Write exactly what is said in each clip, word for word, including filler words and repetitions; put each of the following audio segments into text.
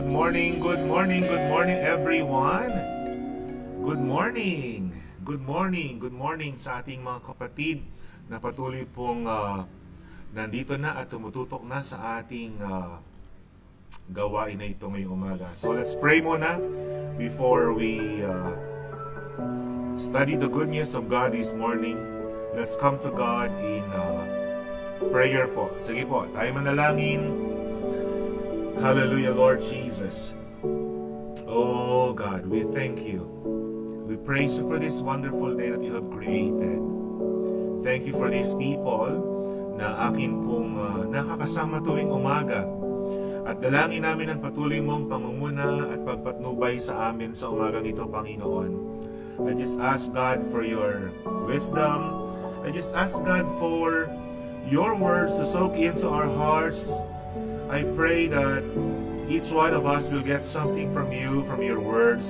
Good morning, good morning, good morning everyone. Good morning, good morning, good morning sa ating mga kapatid na patuloy pong uh, nandito na at tumututok na sa ating uh, gawain na ito ngayong umaga. So let's pray muna before we uh, study the good news of God this morning. Let's come to God in uh, prayer po. Sige po, tayo manalangin. Hallelujah, Lord Jesus. Oh God, we thank you. We praise you for this wonderful day that you have created. Thank you for these people na akin pong uh, nakakasama tuwing umaga. At dalangin namin ang patuloy mong pangunguna at pagpatnubay sa amin sa umagang ito, Panginoon. I just ask God for your wisdom. I just ask God for your words to soak into our hearts. I pray that each one of us will get something from you, from your words.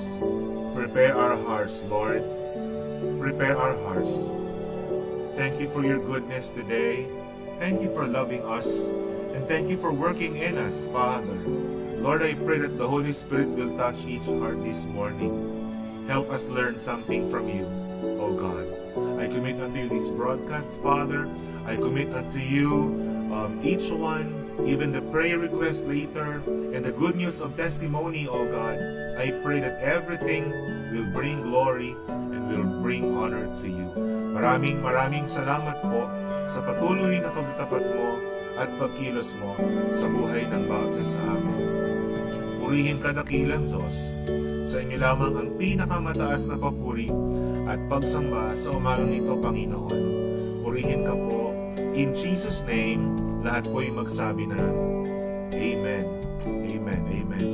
Prepare our hearts, Lord. Prepare our hearts. Thank you for your goodness today. Thank you for loving us. And thank you for working in us, Father. Lord, I pray that the Holy Spirit will touch each heart this morning. Help us learn something from you, O God. I commit unto you this broadcast, Father. I commit unto you um, each one. Even the prayer request later, and the good news of testimony, O God, I pray that everything will bring glory and will bring honor to you. Maraming maraming salamat po sa patuloy na pagtatapat mo at pagkilos mo sa buhay ng bawat isa sa amin. Purihin ka, dakilang Diyos. Sa inyo lamang ang pinakamataas na papuri at pagsamba sa umagang ito, Panginoon. Purihin ka po. In Jesus' name, lahat po'y magsabi na, Amen. Amen. Amen.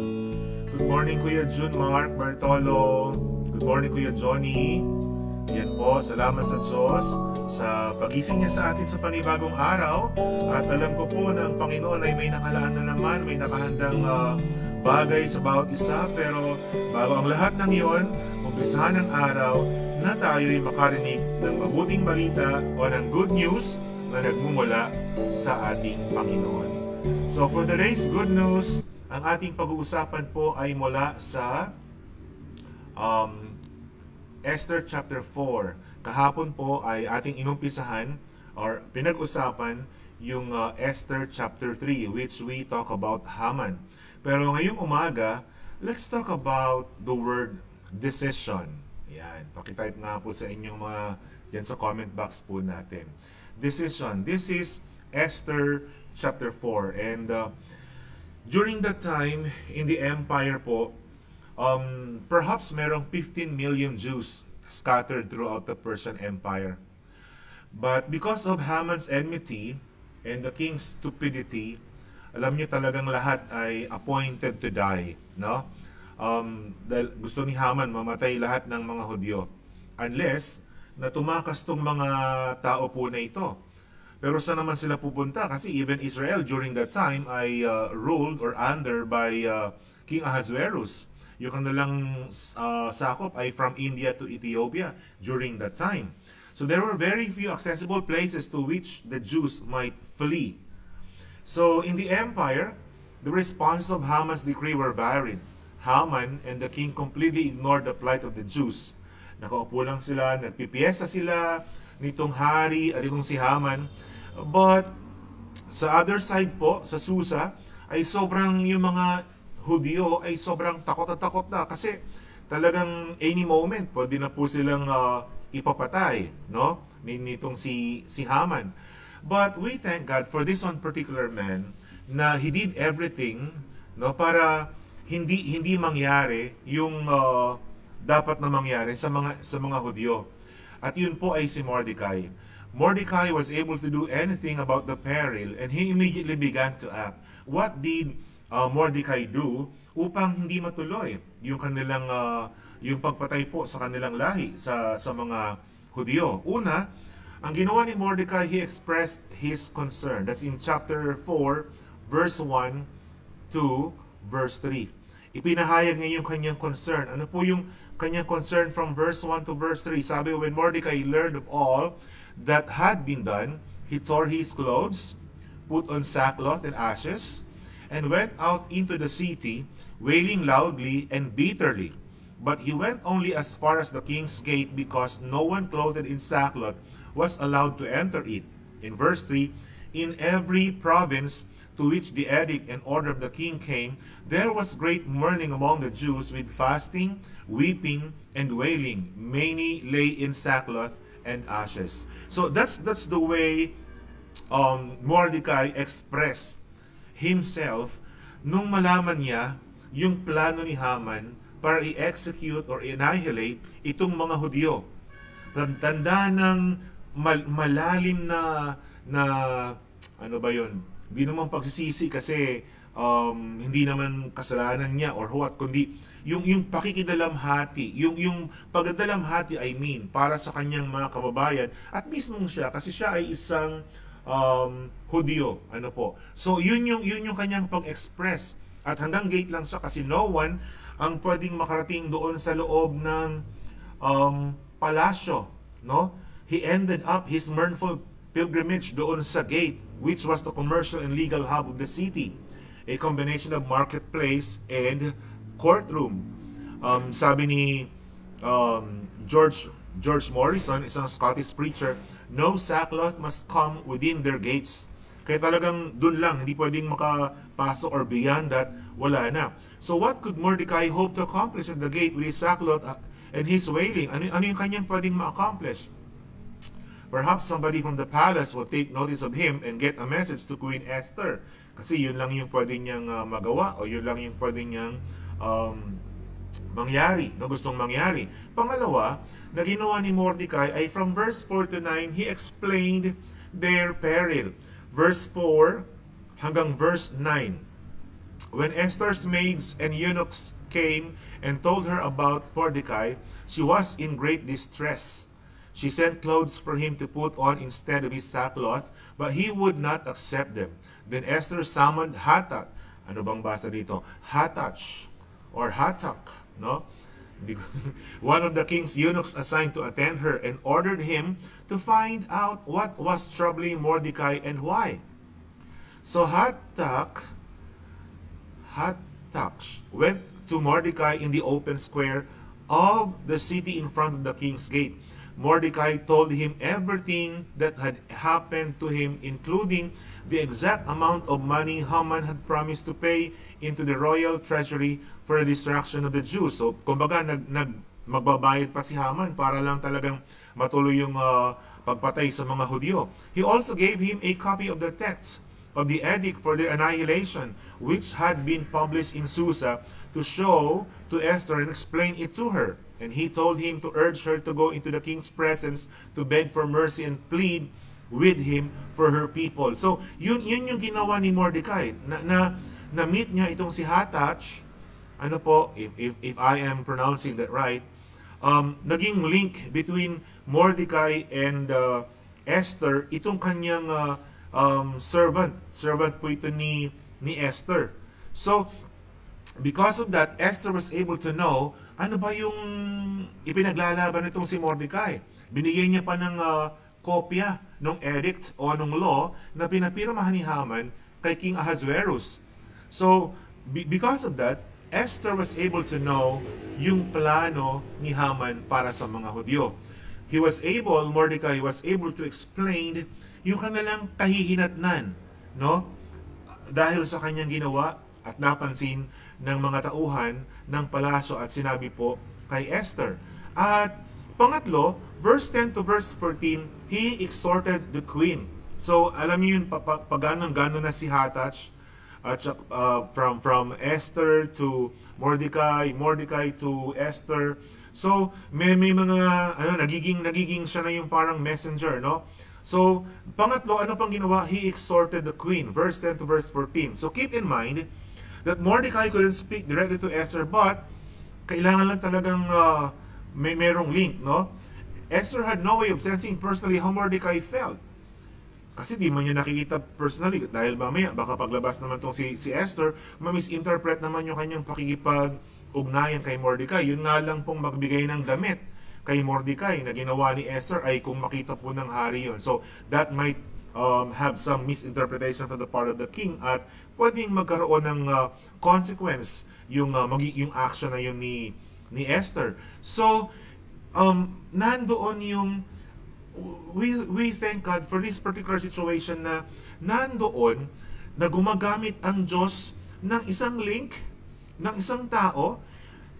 Good morning, Kuya June Mark Bartolo. Good morning, Kuya Johnny. Yan po, salamat sa Diyos sa pagising niya sa atin sa panibagong araw. At alam ko po na ang Panginoon ay may nakalaan na naman, may nakahandang uh, bagay sa bawat isa. Pero bago ang lahat ng iyon, umpisahan ang araw na tayo'y makarinig ng mabuting balita o ng good news na nagmumula sa ating Panginoon. So for today's good news, ang ating pag-uusapan po ay mula sa um, Esther chapter four. Kahapon po ay ating inumpisahan or pinag-usapan yung uh, Esther chapter three, which we talk about Haman. Pero ngayong umaga, let's talk about the word decision. Yan, pakitype nga po sa inyong mga dyan sa comment box po natin. Decision. This is Esther chapter four. And uh, during that time in the empire po, um, perhaps merong fifteen million Jews scattered throughout the Persian Empire. But because of Haman's enmity and the king's stupidity, alam niyo talagang lahat ay appointed to die. No? Um, dahil gusto ni Haman mamatay lahat ng mga Hudyo. Unless na tumakas tong mga tao po na ito. Pero saan naman sila pupunta? Kasi even Israel during that time ay uh, ruled or under by uh, King Ahasuerus. Yung kanilang uh, sakop ay from India to Ethiopia during that time. So there were very few accessible places to which the Jews might flee. So in the empire, the response of Haman's decree were varied. Haman and the king completely ignored the plight of the Jews. Nakaupo lang sila, nagpipiesta sila nitong hari at itong si Haman. But sa other side po, sa Susa, ay sobrang yung mga Hudyo ay sobrang takot at takot na kasi talagang any moment pwede na po silang uh, ipapatay, no? Nitong si si Haman. But we thank God for this one particular man na he did everything, no, para hindi hindi mangyari yung uh, dapat na mangyari sa mga sa mga Hudyo. At yun po ay si Mordecai. Mordecai was able to do anything about the peril and he immediately began to act. What did uh, Mordecai do upang hindi matuloy yung kanilang uh, yung pagpatay po sa kanilang lahi sa sa mga Hudyo? Una, ang ginawa ni Mordecai, he expressed his concern. That's in chapter four, verse one to verse three. Ipinahayag niya yung kanyang concern. Ano po yung kanyang concern from verse one to verse three? Sabi, when Mordecai learned of all that had been done, he tore his clothes, put on sackcloth and ashes, and went out into the city wailing loudly and bitterly. But he went only as far as the king's gate, because no one clothed in sackcloth was allowed to enter it. In verse three, in every province to which the edict and order of the king came, there was great mourning among the Jews, with fasting, weeping, and wailing. Many lay in sackcloth and ashes. So that's that's the way um, Mordecai expressed himself nung malaman niya yung plano ni Haman para i-execute or annihilate itong mga Hudyo. Tanda ng mal malalim na, na ano ba yun? Hindi naman pagsisisi kasi um, hindi naman kasalanan niya or what, kundi yung, yung pakikidalamhati, yung, yung pagdadalamhati, I mean, para sa kanyang mga kababayan at mismo siya, kasi siya ay isang um, Hudyo. Ano po? So yun yung, yun yung kanyang pag-express. At hanggang gate lang siya kasi no one ang pwedeng makarating doon sa loob ng um, palasyo, no? He ended up his mournful pilgrimage doon sa gate, which was the commercial and legal hub of the city, a combination of marketplace and courtroom. Um, sabi ni um, George, George Morrison, isang Scottish preacher, no sackcloth must come within their gates. Kaya talagang dun lang, hindi pwedeng makapasok or beyond that, wala na. So what could Mordecai hope to accomplish at the gate with his sackcloth and his wailing? Ano, ano yung kanyang pwedeng ma-accomplish? Perhaps somebody from the palace will take notice of him and get a message to Queen Esther. Kasi yun lang yung pwedeng niyang uh, magawa, o yun lang yung pwedeng niyang um, mangyari, no? Gustong mangyari. Pangalawa, na ginawa ni Mordecai ay from verse four to nine, he explained their peril. Verse four hanggang verse nine. When Esther's maids and eunuchs came and told her about Mordecai, she was in great distress. She sent clothes for him to put on instead of his sackcloth, but he would not accept them. Then Esther summoned Hathach. Ano bang basa dito? Hathach or Hathach, no? One of the king's eunuchs assigned to attend her, and ordered him to find out what was troubling Mordecai and why. So Hathach, Hathach went to Mordecai in the open square of the city in front of the king's gate. Mordecai told him everything that had happened to him, including the exact amount of money Haman had promised to pay into the royal treasury for the destruction of the Jews. So, kumbaga, nag, nag, magbabayad pa si Haman para lang talagang matuloy yung uh, pagpatay sa mga Hudyo. He also gave him a copy of the text of the edict for their annihilation, which had been published in Susa, to show to Esther and explain it to her. And he told him to urge her to go into the king's presence to beg for mercy and plead with him for her people. So, yun, yun yung ginawa ni Mordecai. Na, na, na meet niya itong si Hathach. Ano po, if, if, if I am pronouncing that right, um, naging link between Mordecai and uh, Esther, itong kanyang uh, um, servant. Servant po ito ni, ni Esther. So, because of that, Esther was able to know ano ba yung ipinaglalaban nitong si Mordecai. Binigyan niya pa ng uh, kopya ng edict o ng law na pinapirmahan ni Haman kay King Ahasuerus. So, because of that, Esther was able to know yung plano ni Haman para sa mga Hudyo. He was able, Mordecai was able to explain yung kanilang kahihinatnan, no? Dahil sa kanyang ginawa at napansin ng mga tauhan ng palasyo, at sinabi po kay Esther. At pangatlo, verse ten to verse fourteen, he exhorted the queen. So alam niyo yun, paganong-ganon na si Hathach, at uh, from, from Esther to Mordecai, Mordecai to Esther. So may, may mga, ano, nagiging, nagiging siya na yung parang messenger, no? So pangatlo, ano pang ginawa? He exhorted the queen, verse ten to verse fourteen. So keep in mind that Mordecai couldn't speak directly to Esther, but kailangan lang talagang uh, may merong link, no? Esther had no way of sensing personally how Mordecai felt. Kasi di man niya nakikita personally, dahil mamaya, baka paglabas naman itong si, si Esther, ma-misinterpret naman yung kanyang pakikipag-ugnayan kay Mordecai. Yun nga lang pong magbigay ng damit kay Mordecai na ginawa ni Esther ay kung makita po ng hari yun. So that might Um, have some misinterpretation from the part of the king, at pwedeng magkaroon ng uh, consequence yung uh, mag yung action na yun ni ni Esther. So um nandoon yung we we thank God for this particular situation na nandoon na gumagamit ang Diyos ng isang link, ng isang tao,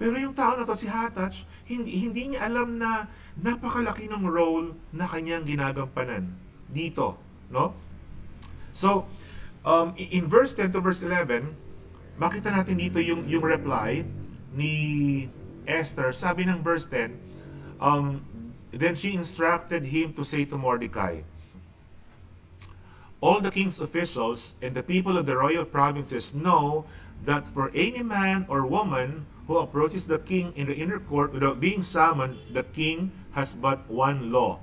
pero yung tao na to, si Hathach, hindi, hindi niya alam na napakalaki ng role na kanyang ginagampanan dito, no? So um, in verse ten to verse eleven, makita natin dito yung, yung reply ni Esther. Sabi ng verse ten, um, then she instructed him to say to Mordecai, all the king's officials and the people of the royal provinces know that for any man or woman who approaches the king in the inner court without being summoned, the king has but one law,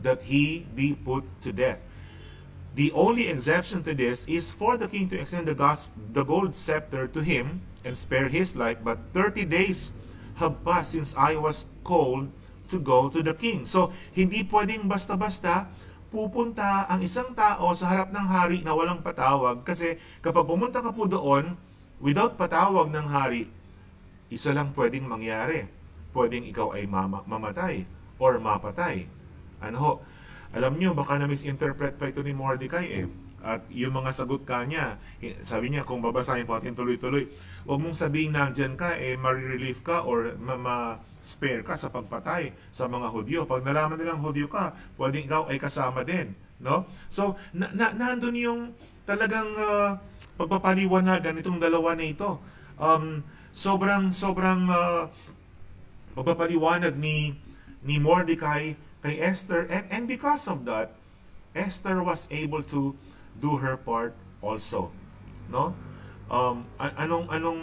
that he be put to death. The only exception to this is for the king to extend the, gospel, the gold scepter to him and spare his life, but thirty days have passed since I was called to go to the king. So, hindi pwedeng basta-basta pupunta ang isang tao sa harap ng hari na walang patawag, kasi kapag pumunta ka po doon without patawag ng hari, isa lang pwedeng mangyari. Pwedeng ikaw ay mama, mamatay or mapatay. Ano ho? Alam nyo, baka na-misinterpret pa ito ni Mordecai eh. At yung mga sagot ka niya, sabi niya, kung babasahin po atin tuloy-tuloy, huwag mong sabihin na dyan ka, eh, marirelief ka or mama spare ka sa pagpatay sa mga Hudyo. Pag nalaman nilang Hudyo ka, pwedeng ikaw ay kasama din, no? So, na, na, nandun yung talagang uh, pagpapaliwanagan itong dalawa na ito. Um, sobrang, sobrang uh, pagpapaliwanag ni, ni Mordecai kay Esther. And, and because of that, Esther was able to do her part also, no? Um, anong, anong,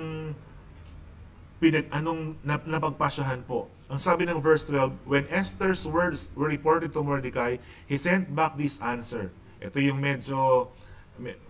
Pinag, anong napagpasyahan po? Ang sabi ng verse twelve, when Esther's words were reported to Mordecai, he sent back this answer. Ito yung medyo,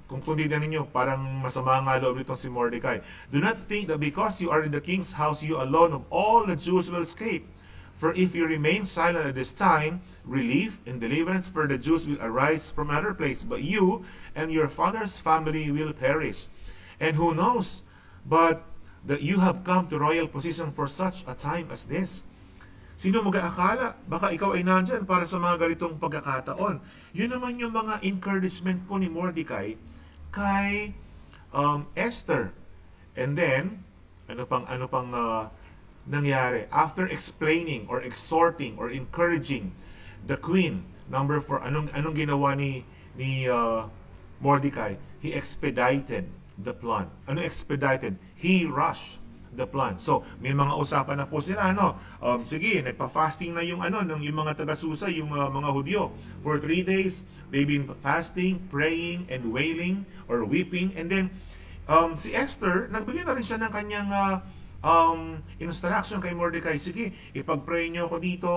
kung tundinan ninyo, parang masama nga loob nito si Mordecai. Do not think that because you are in the king's house, you alone of all the Jews will escape. For if you remain silent at this time, relief and deliverance for the Jews will arise from another place, but you and your father's family will perish. And who knows, but that you have come to royal position for such a time as this. Sino mag-aakala? Baka ikaw ay nandyan para sa mga ganitong pagkakataon. Yun naman yung mga encouragement po ni Mordecai kay um, Esther. And then, ano pang, ano pang uh, nangyari? After explaining or exhorting or encouraging the queen, number four, anong, anong ginawa ni, ni uh, Mordecai? He expedited the plan. Ano expedited? He rushed the plan. So, may mga usapan na po sila, ano? Um, sige, nagpa-fasting na yung, ano, ng, yung mga taga-Susa, yung uh, mga Hudyo. For three days, they've been fasting, praying, and wailing, or weeping. And then, um, si Esther, nagbigay na rin siya ng kanyang uh, um, instruction kay Mordecai. Sige, ipag-pray niyo ako dito.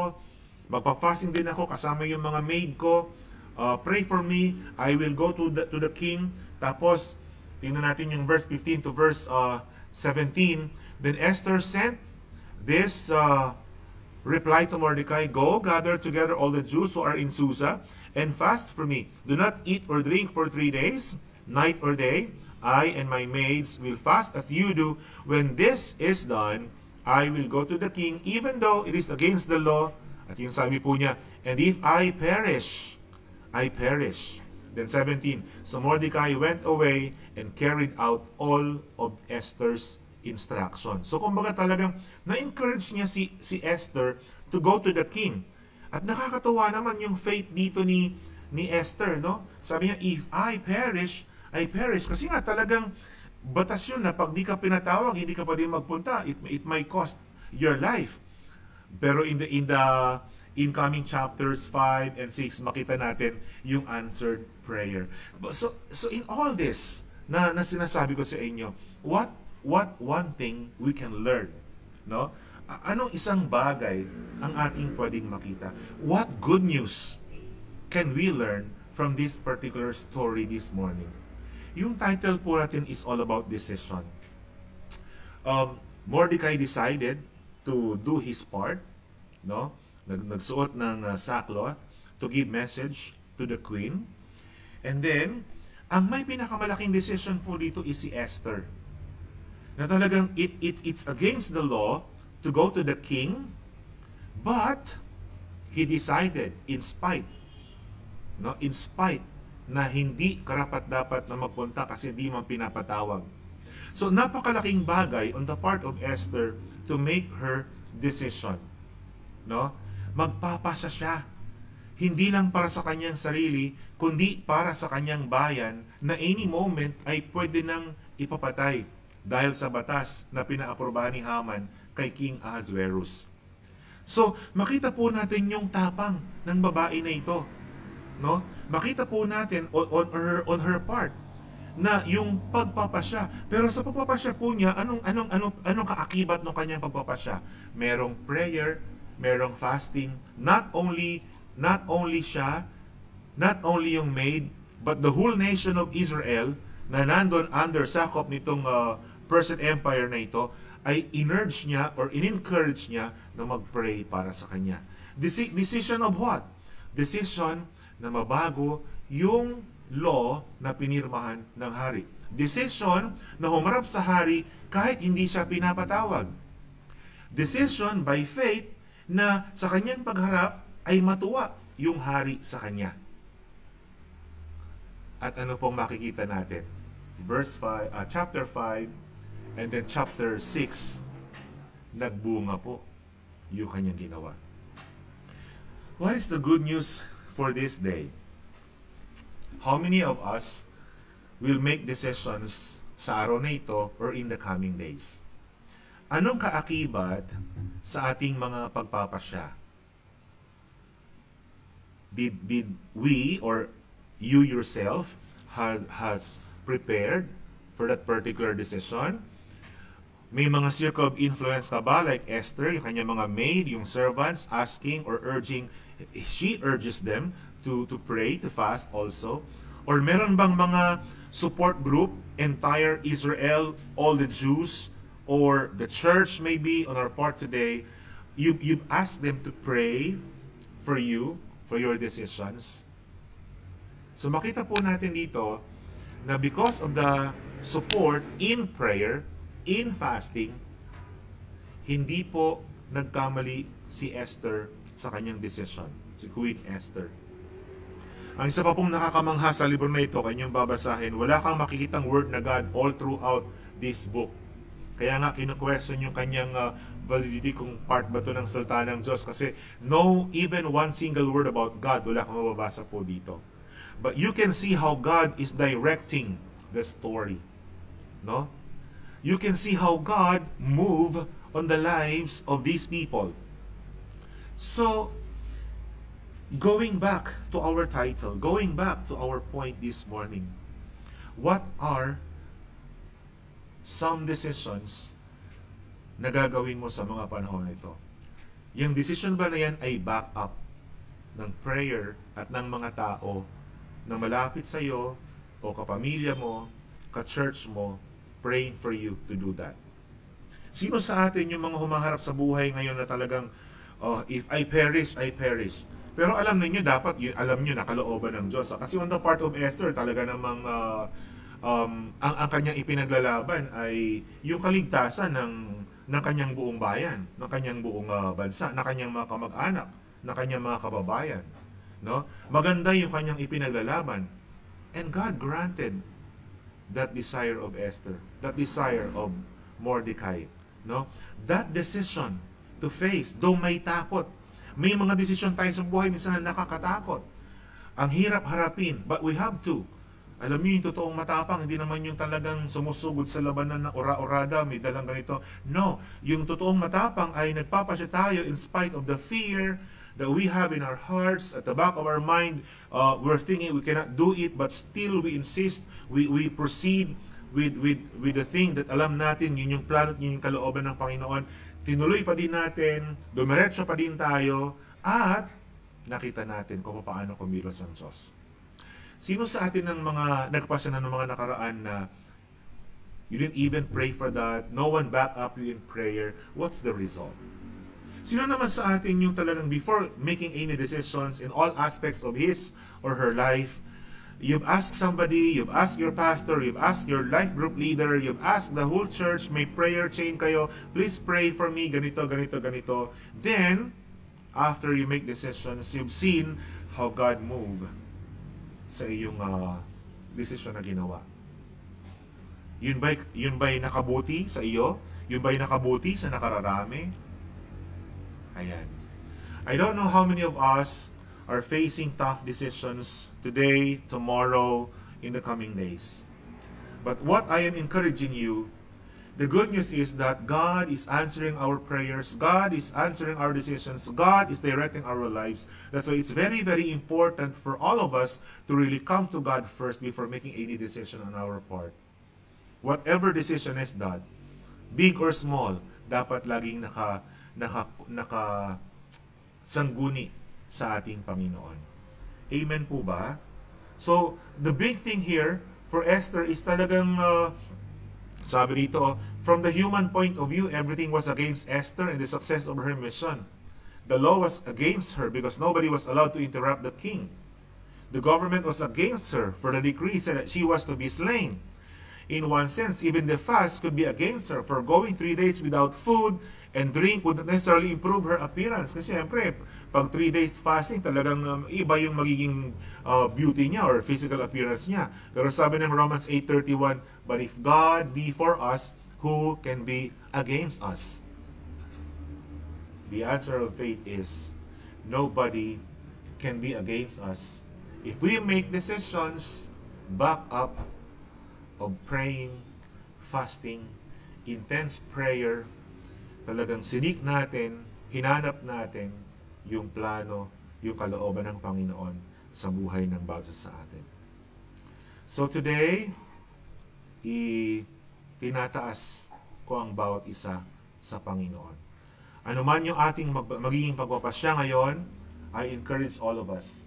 Magpa-fasting din ako kasama yung mga maid ko. Uh, pray for me. I will go to the, to the king. Tapos, tingnan natin yung verse fifteen to verse uh, seventeen. Then Esther sent this uh, reply to Mordecai, go, gather together all the Jews who are in Susa, and fast for me. Do not eat or drink for three days, night or day. I and my maids will fast as you do. When this is done, I will go to the king, even though it is against the law. At yung sabi po niya, and if I perish, I perish. Then seventeen, so Mordecai went away and carried out all of Esther's instructions. So kumbaga talagang na-encourage niya si, si Esther to go to the king. At nakakatawa naman yung faith dito ni, ni Esther, no? Sabi niya, if I perish, I perish. Kasi nga talagang batas yun na pag di ka pinatawag, hindi ka pa din magpunta. It, it might cost your life. Pero in the, in the incoming chapters five and six, makita natin yung answered prayer. So, so in all this na, na sinasabi ko sa inyo, what, what one thing we can learn? No? Anong isang bagay ang ating pwedeng makita? What good news can we learn from this particular story this morning? Yung title po natin is all about decision. Um, Mordecai decided to do his part, no? Nagsuot ng uh, sackcloth to give message to the queen. And then, ang may pinakamalaking decision po dito is si Esther. Na na talagang it, it, it's against the law to go to the king, but he decided in spite, no, in spite na hindi karapat-dapat na magpunta kasi di man pinapatawag. So napakalaking bagay on the part of Esther to make her decision. No? Magpapasa siya. Hindi lang para sa kanyang sarili, kundi para sa kanyang bayan na any moment ay pwede nang ipapatay dahil sa batas na pinaaprobahan ni Haman kay King Ahasuerus. So, makita po natin yung tapang ng babae na ito. No? Makita po natin on, on, her, on her part na yung pagpapasya. Pero sa pagpapasya po niya, anong, anong, anong, anong kaakibat ng kanyang pagpapasya? Merong prayer, merong fasting, not only Not only siya, not only yung maid, but the whole nation of Israel na nandun under sakop nitong uh, Persian Empire na ito, ay in-urge niya or in-encourage niya na mag-pray para sa kanya. Deci decision of what? Decision na mabago yung law na pinirmahan ng hari. Decision na humarap sa hari kahit hindi siya pinapatawag. Decision by faith na sa kanyang pagharap ay matuwa yung hari sa kanya. At ano pong makikita natin? Verse five, uh, chapter five and then chapter six, nagbunga po yung kanyang ginawa. What is the good news for this day? How many of us will make decisions sa araw na ito or in the coming days? Anong kaakibat sa ating mga pagpapasya? Did, did we or you yourself have, has prepared for that particular decision? May mga circle of influence ka ba like Esther, yung kanyang mga maid, yung servants, asking or urging, she urges them to, to pray, to fast also? Or meron bang mga support group, entire Israel, all the Jews, or the church maybe on our part today, you, you've asked them to pray for you, for your decisions? So makita po natin dito na because of the support in prayer, in fasting, hindi po nagkamali si Esther sa kanyang decision, si Queen Esther. Ang isa pa pong nakakamangha sa libro na ito, kanyang babasahin, wala kang makikitang word na God all throughout this book. Kaya nga kinu-question yung kanyang uh, validity kung part ba ito ng salita ng Diyos, kasi no even one single word about God wala kang mababasa po dito. But you can see how God is directing the story. No? You can see how God move on the lives of these people. So, going back to our title, going back to our point this morning, what are some decisions na gagawin mo sa mga panahon nito? Yung decision ba na yan ay back up ng prayer at ng mga tao na malapit sa iyo o kapamilya mo, ka-church mo, praying for you to do that? Sino sa atin yung mga humaharap sa buhay ngayon na talagang, oh, if I perish, I perish? Pero alam niyo dapat, yun, alam niyo nakalooban ng Diyos. Kasi on the part of Esther, talaga namang uh, Um, ang, ang kanyang ipinaglalaban ay yung kaligtasan ng, ng kanyang buong bayan, ng kanyang buong uh, bansa, ng kanyang mga kamag-anak, ng kanyang mga kababayan. No? Maganda yung kanyang ipinaglalaban. And God granted that desire of Esther, that desire of Mordecai. No? That decision to face, though may takot. May mga decision tayo sa buhay, minsan nakakatakot. Ang hirap harapin, but we have to. Alam niyo yung totoong matapang, hindi naman yung talagang sumusugod sa labanan na ora-orada, may dalang ganito. No, yung totoong matapang ay nagpapasya tayo in spite of the fear that we have in our hearts, at the back of our mind, uh, we're thinking we cannot do it, but still we insist, we, we proceed with, with, with the thing that alam natin, yun yung plano, yun yung kalooban ng Panginoon. Tinuloy pa din natin, dumiretso pa din tayo, at nakita natin kung paano kumilos ang Diyos. Sino sa atin ng mga nagpasya na ng mga nakaraan na you didn't even pray for that, no one back up you in prayer, what's the result? Sino naman sa atin yung talagang before making any decisions in all aspects of his or her life, You've asked somebody, you've asked your pastor, you've asked your life group leader, you've asked the whole church, may prayer chain kayo, please pray for me, ganito, ganito, ganito. Then, after you make decisions, you've seen how God move sa iyong uh, decision na ginawa. Yun ba'y, yun ba'y nakabuti sa iyo? Yun ba'y nakabuti sa nakararami? Ayan. I don't know how many of us are facing tough decisions today, tomorrow, in the coming days. But what I am encouraging you, the good news is that God is answering our prayers. God is answering our decisions. God is directing our lives. That's why it's very, very important for all of us to really come to God first before making any decision on our part. Whatever decision is that, big or small, dapat laging naka, naka, naka sangguni sa ating Panginoon. Amen po ba? So, the big thing here for Esther is talagang, uh, sabi dito, from the human point of view, everything was against Esther and the success of her mission. The law was against her because nobody was allowed to interrupt the king. The government was against her, for the decree said that she was to be slain. In one sense, even the fast could be against her, for going three days without food and drink would not necessarily improve her appearance. Kasi syempre, pag three days fasting, talagang um, iba yung magiging uh, beauty niya or physical appearance niya. Pero sabi ng Romans eight thirty-one, but if God be for us, who can be against us? The answer of faith is, nobody can be against us. If we make decisions, back up, of praying, fasting, intense prayer, talagang sinik natin, hinanap natin yung plano, yung kalooban ng Panginoon sa buhay ng bawat sa atin. So today, itinataas ko ang bawat isa sa Panginoon. Ano man yung ating mag magiging pagpapasya ngayon, I encourage all of us,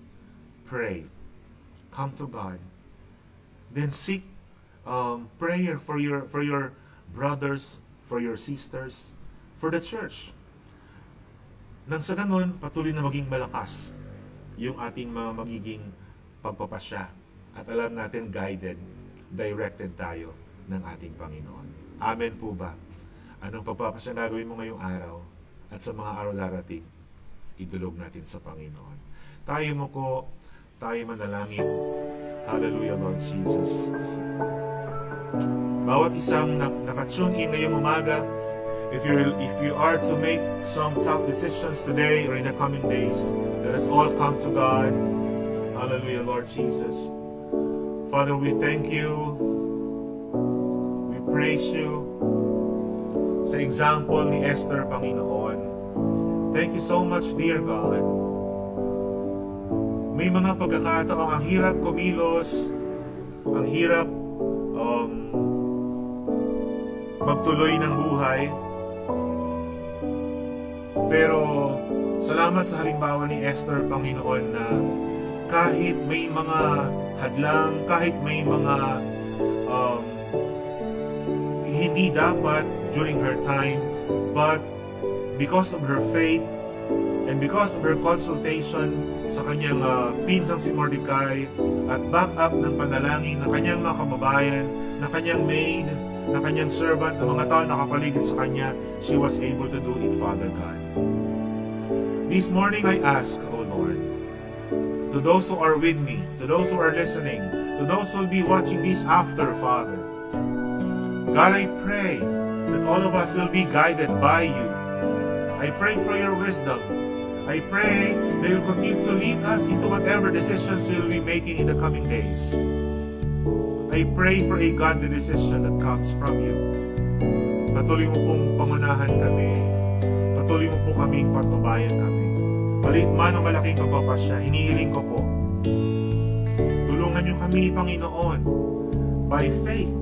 pray, come to God, then seek Um, prayer for your for your brothers, for your sisters, for the church. Nang sa ganun, patuloy na maging malakas yung ating mga magiging pagpapasya at alam natin guided, directed tayo ng ating Panginoon. Amen po ba? Anong pagpapasya na gawin mo ngayong araw at sa mga araw darating, idulog natin sa Panginoon. Tayo mo ko, tayo manalangin. Hallelujah, Lord Jesus. Bawat isang nakatune in ngayong umaga, if you if you are to make some tough decisions today or in the coming days, let us all come to God. Hallelujah, Lord Jesus. Father, we thank you. We praise you. Sa example ni Esther, Panginoon. Thank you so much, dear God. May mga pagkakataong ang hirap kumilos, ang hirap Um, magtuloy ng buhay, pero salamat sa halimbawa ni Esther, Panginoon, na kahit may mga hadlang, kahit may mga um, hindi dapat during her time, but because of her faith and because of her consultation sa kanyang uh, pinsang si Mordecai at back up ng panalangin ng kanyang mga kababayan, na kanyang maid, na kanyang servant, ng mga tao na nakapaligid sa kanya, she was able to do it, Father God. This morning I ask, O Lord, to those who are with me, to those who are listening, to those who will be watching this after, Father, God, I pray that all of us will be guided by you. I pray for your wisdom. I pray that you will continue to lead us into whatever decisions we will be making in the coming days. I pray for a godly decision that comes from you. Patuloy mo pong pangunahan kami. Patuloy mo po kaming patubayan kami. Maliit man o malaking pagpapasya, hinihiling ko po. Tulungan niyo kami, Panginoon, by faith,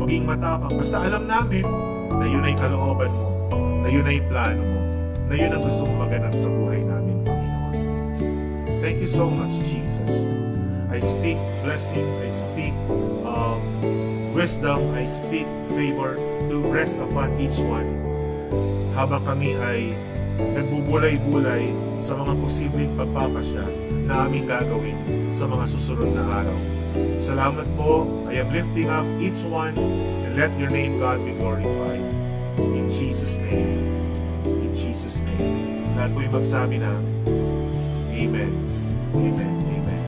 maging matapang. Basta alam namin na yun ay kalooban mo, na yun ay plano mo, na yun ang gusto mong maganap sa buhay namin, Panginoon. Thank you so much, Jesus. I speak blessing, I speak um, wisdom, I speak favor to rest upon each one. Habang kami ay nagbubulay-bulay sa mga posibleng pagpapasya na aming gagawin sa mga susunod na araw. Salamat po. I am lifting up each one and let your name, God, be glorified. In Jesus' name. In Jesus' name. Lahat po yung magsabi na, Amen. Amen.